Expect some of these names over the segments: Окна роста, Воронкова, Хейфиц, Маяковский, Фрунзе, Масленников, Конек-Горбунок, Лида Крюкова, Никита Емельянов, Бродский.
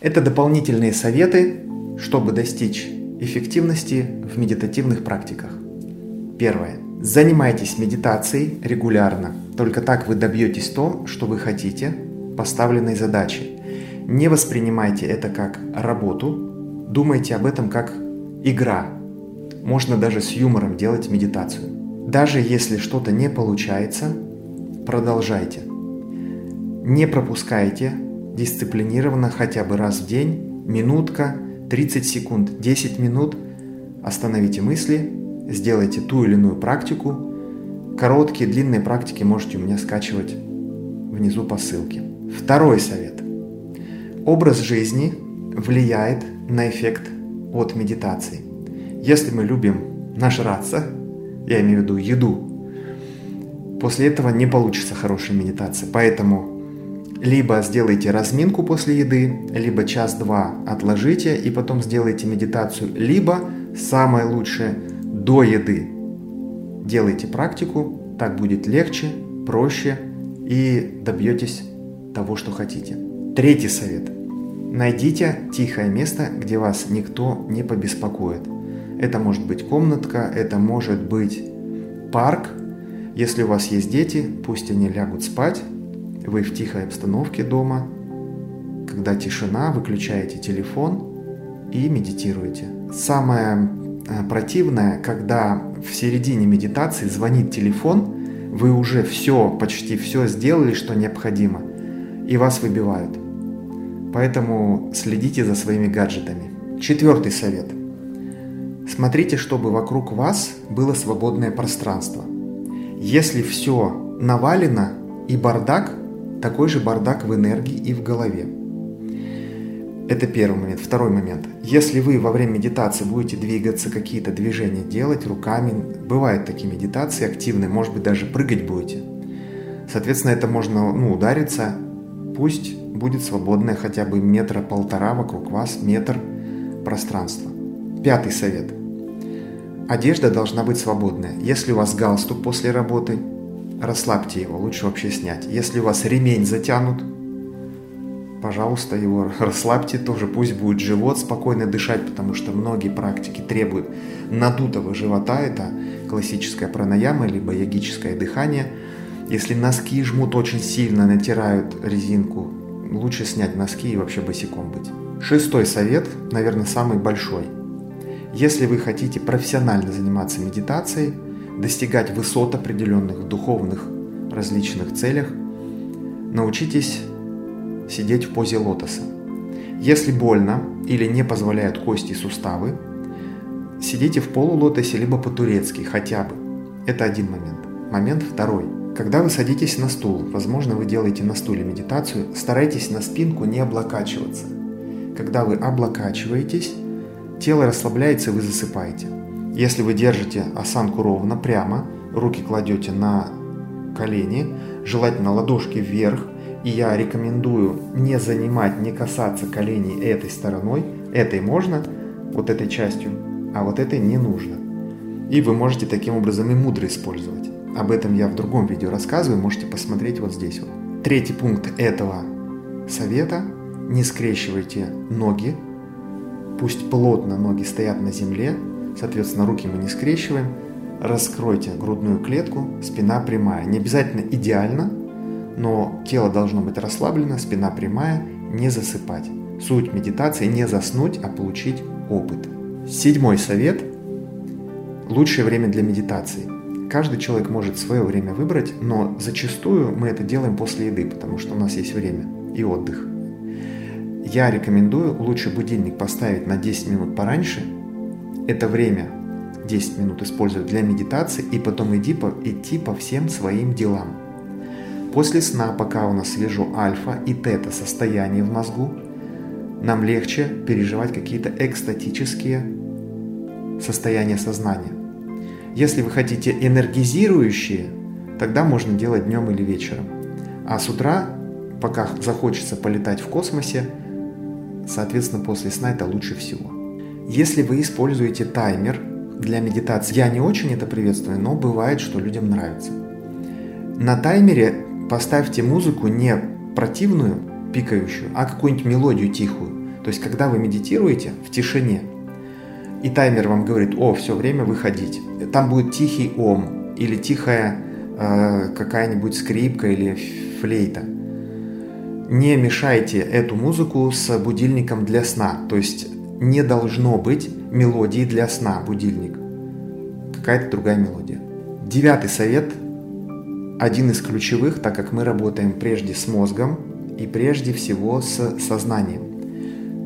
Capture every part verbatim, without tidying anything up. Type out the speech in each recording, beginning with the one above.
Это дополнительные советы, чтобы достичь эффективности в медитативных практиках. Первое. Занимайтесь медитацией регулярно. Только так вы добьетесь то, что вы хотите, поставленной задачи. Не воспринимайте это как работу, думайте об этом как игра. Можно даже с юмором делать медитацию. Даже если что-то не получается, продолжайте. Не пропускайте дисциплинированно хотя бы раз в день, минутка, тридцать секунд, десять минут. Остановите мысли, сделайте ту или иную практику. Короткие, длинные практики можете у меня скачивать внизу по ссылке. Второй совет. Образ жизни влияет на эффект от медитации. Если мы любим нажраться, я имею в виду еду, после этого не получится хорошая медитация. Поэтому либо сделайте разминку после еды, либо час-два отложите и потом сделайте медитацию, либо, самое лучшее, до еды. Делайте практику, так будет легче, проще и добьетесь того, что хотите. Третий совет. Найдите тихое место, где вас никто не побеспокоит. Это может быть комнатка, это может быть парк. Если у вас есть дети, пусть они лягут спать. Вы в тихой обстановке дома, когда тишина, выключаете телефон и медитируете. Самое противное, когда в середине медитации звонит телефон, вы уже все, почти все сделали, что необходимо, и вас выбивают. Поэтому следите за своими гаджетами. Четвертый совет. Смотрите, чтобы вокруг вас было свободное пространство. Если все навалено и бардак, такой же бардак в энергии и в голове. Это первый момент. Второй момент. Если вы во время медитации будете двигаться, какие-то движения делать руками, бывают такие медитации активные, может быть, даже прыгать будете. Соответственно, это можно, ну, удариться. Пусть будет свободное хотя бы метра полтора вокруг вас, метр пространства. Пятый совет. Одежда должна быть свободная. Если у вас галстук после работы, расслабьте его, лучше вообще снять. Если у вас ремень затянут, пожалуйста, его расслабьте тоже. Пусть будет живот спокойно дышать, потому что многие практики требуют надутого живота. Это классическая пранаяма, либо йогическое дыхание. Если носки жмут очень сильно, натирают резинку, лучше снять носки и вообще босиком быть. Шестой совет, наверное, самый большой. Если вы хотите профессионально заниматься медитацией, достигать высот определенных в духовных различных целях, научитесь сидеть в позе лотоса. Если больно или не позволяют кости и суставы, сидите в полулотосе либо по-турецки хотя бы. Это один момент. Момент второй. Когда вы садитесь на стул, возможно, вы делаете на стуле медитацию, старайтесь на спинку не облокачиваться. Когда вы облокачиваетесь, тело расслабляется и вы засыпаете. Если вы держите осанку ровно, прямо, руки кладете на колени, желательно ладошки вверх, и я рекомендую не занимать, не касаться коленей этой стороной, этой можно, вот этой частью, а вот этой не нужно. И вы можете таким образом и мудро использовать. Об этом я в другом видео рассказываю, можете посмотреть вот здесь вот. Третий пункт этого совета – не скрещивайте ноги, пусть плотно ноги стоят на земле, соответственно, руки мы не скрещиваем. Раскройте грудную клетку, спина прямая. Не обязательно идеально, но тело должно быть расслаблено, спина прямая, не засыпать. Суть медитации – не заснуть, а получить опыт. Седьмой совет. Лучшее время для медитации. Каждый человек может свое время выбрать, но зачастую мы это делаем после еды, потому что у нас есть время и отдых. Я рекомендую лучше будильник поставить на десять минут пораньше. Это время десять минут использовать для медитации и потом иди по, идти по всем своим делам. После сна, пока у нас свежо альфа и тета состояние в мозгу, нам легче переживать какие-то экстатические состояния сознания. Если вы хотите энергизирующие, тогда можно делать днем или вечером. А с утра, пока захочется полетать в космосе, соответственно, после сна это лучше всего. Если вы используете таймер для медитации, я не очень это приветствую, но бывает, что людям нравится. На таймере поставьте музыку не противную, пикающую, а какую-нибудь мелодию тихую. То есть, когда вы медитируете в тишине, и таймер вам говорит: о, все время выходить, там будет тихий ом или тихая э, какая-нибудь скрипка или флейта. Не мешайте эту музыку с будильником для сна. То есть не должно быть мелодии для сна, будильник. Какая-то другая мелодия. Девятый совет, один из ключевых, так как мы работаем прежде с мозгом и прежде всего с сознанием.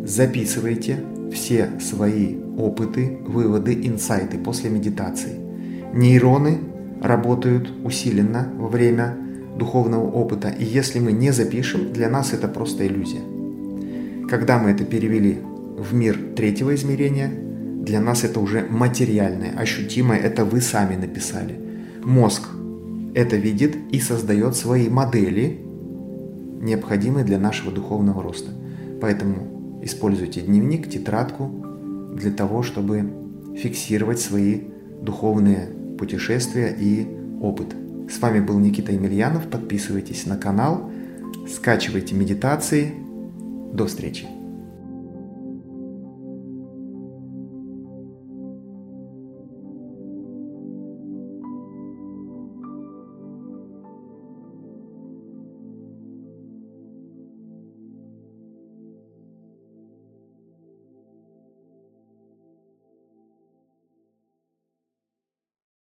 Записывайте все свои опыты, выводы, инсайты после медитации. Нейроны работают усиленно во время духовного опыта, и если мы не запишем, для нас это просто иллюзия. Когда мы это перевели в мир третьего измерения, для нас это уже материальное, ощутимое, это вы сами написали. Мозг это видит и создает свои модели, необходимые для нашего духовного роста. Поэтому используйте дневник, тетрадку для того, чтобы фиксировать свои духовные путешествия и опыт. С вами был Никита Емельянов. Подписывайтесь на канал, скачивайте медитации. До встречи!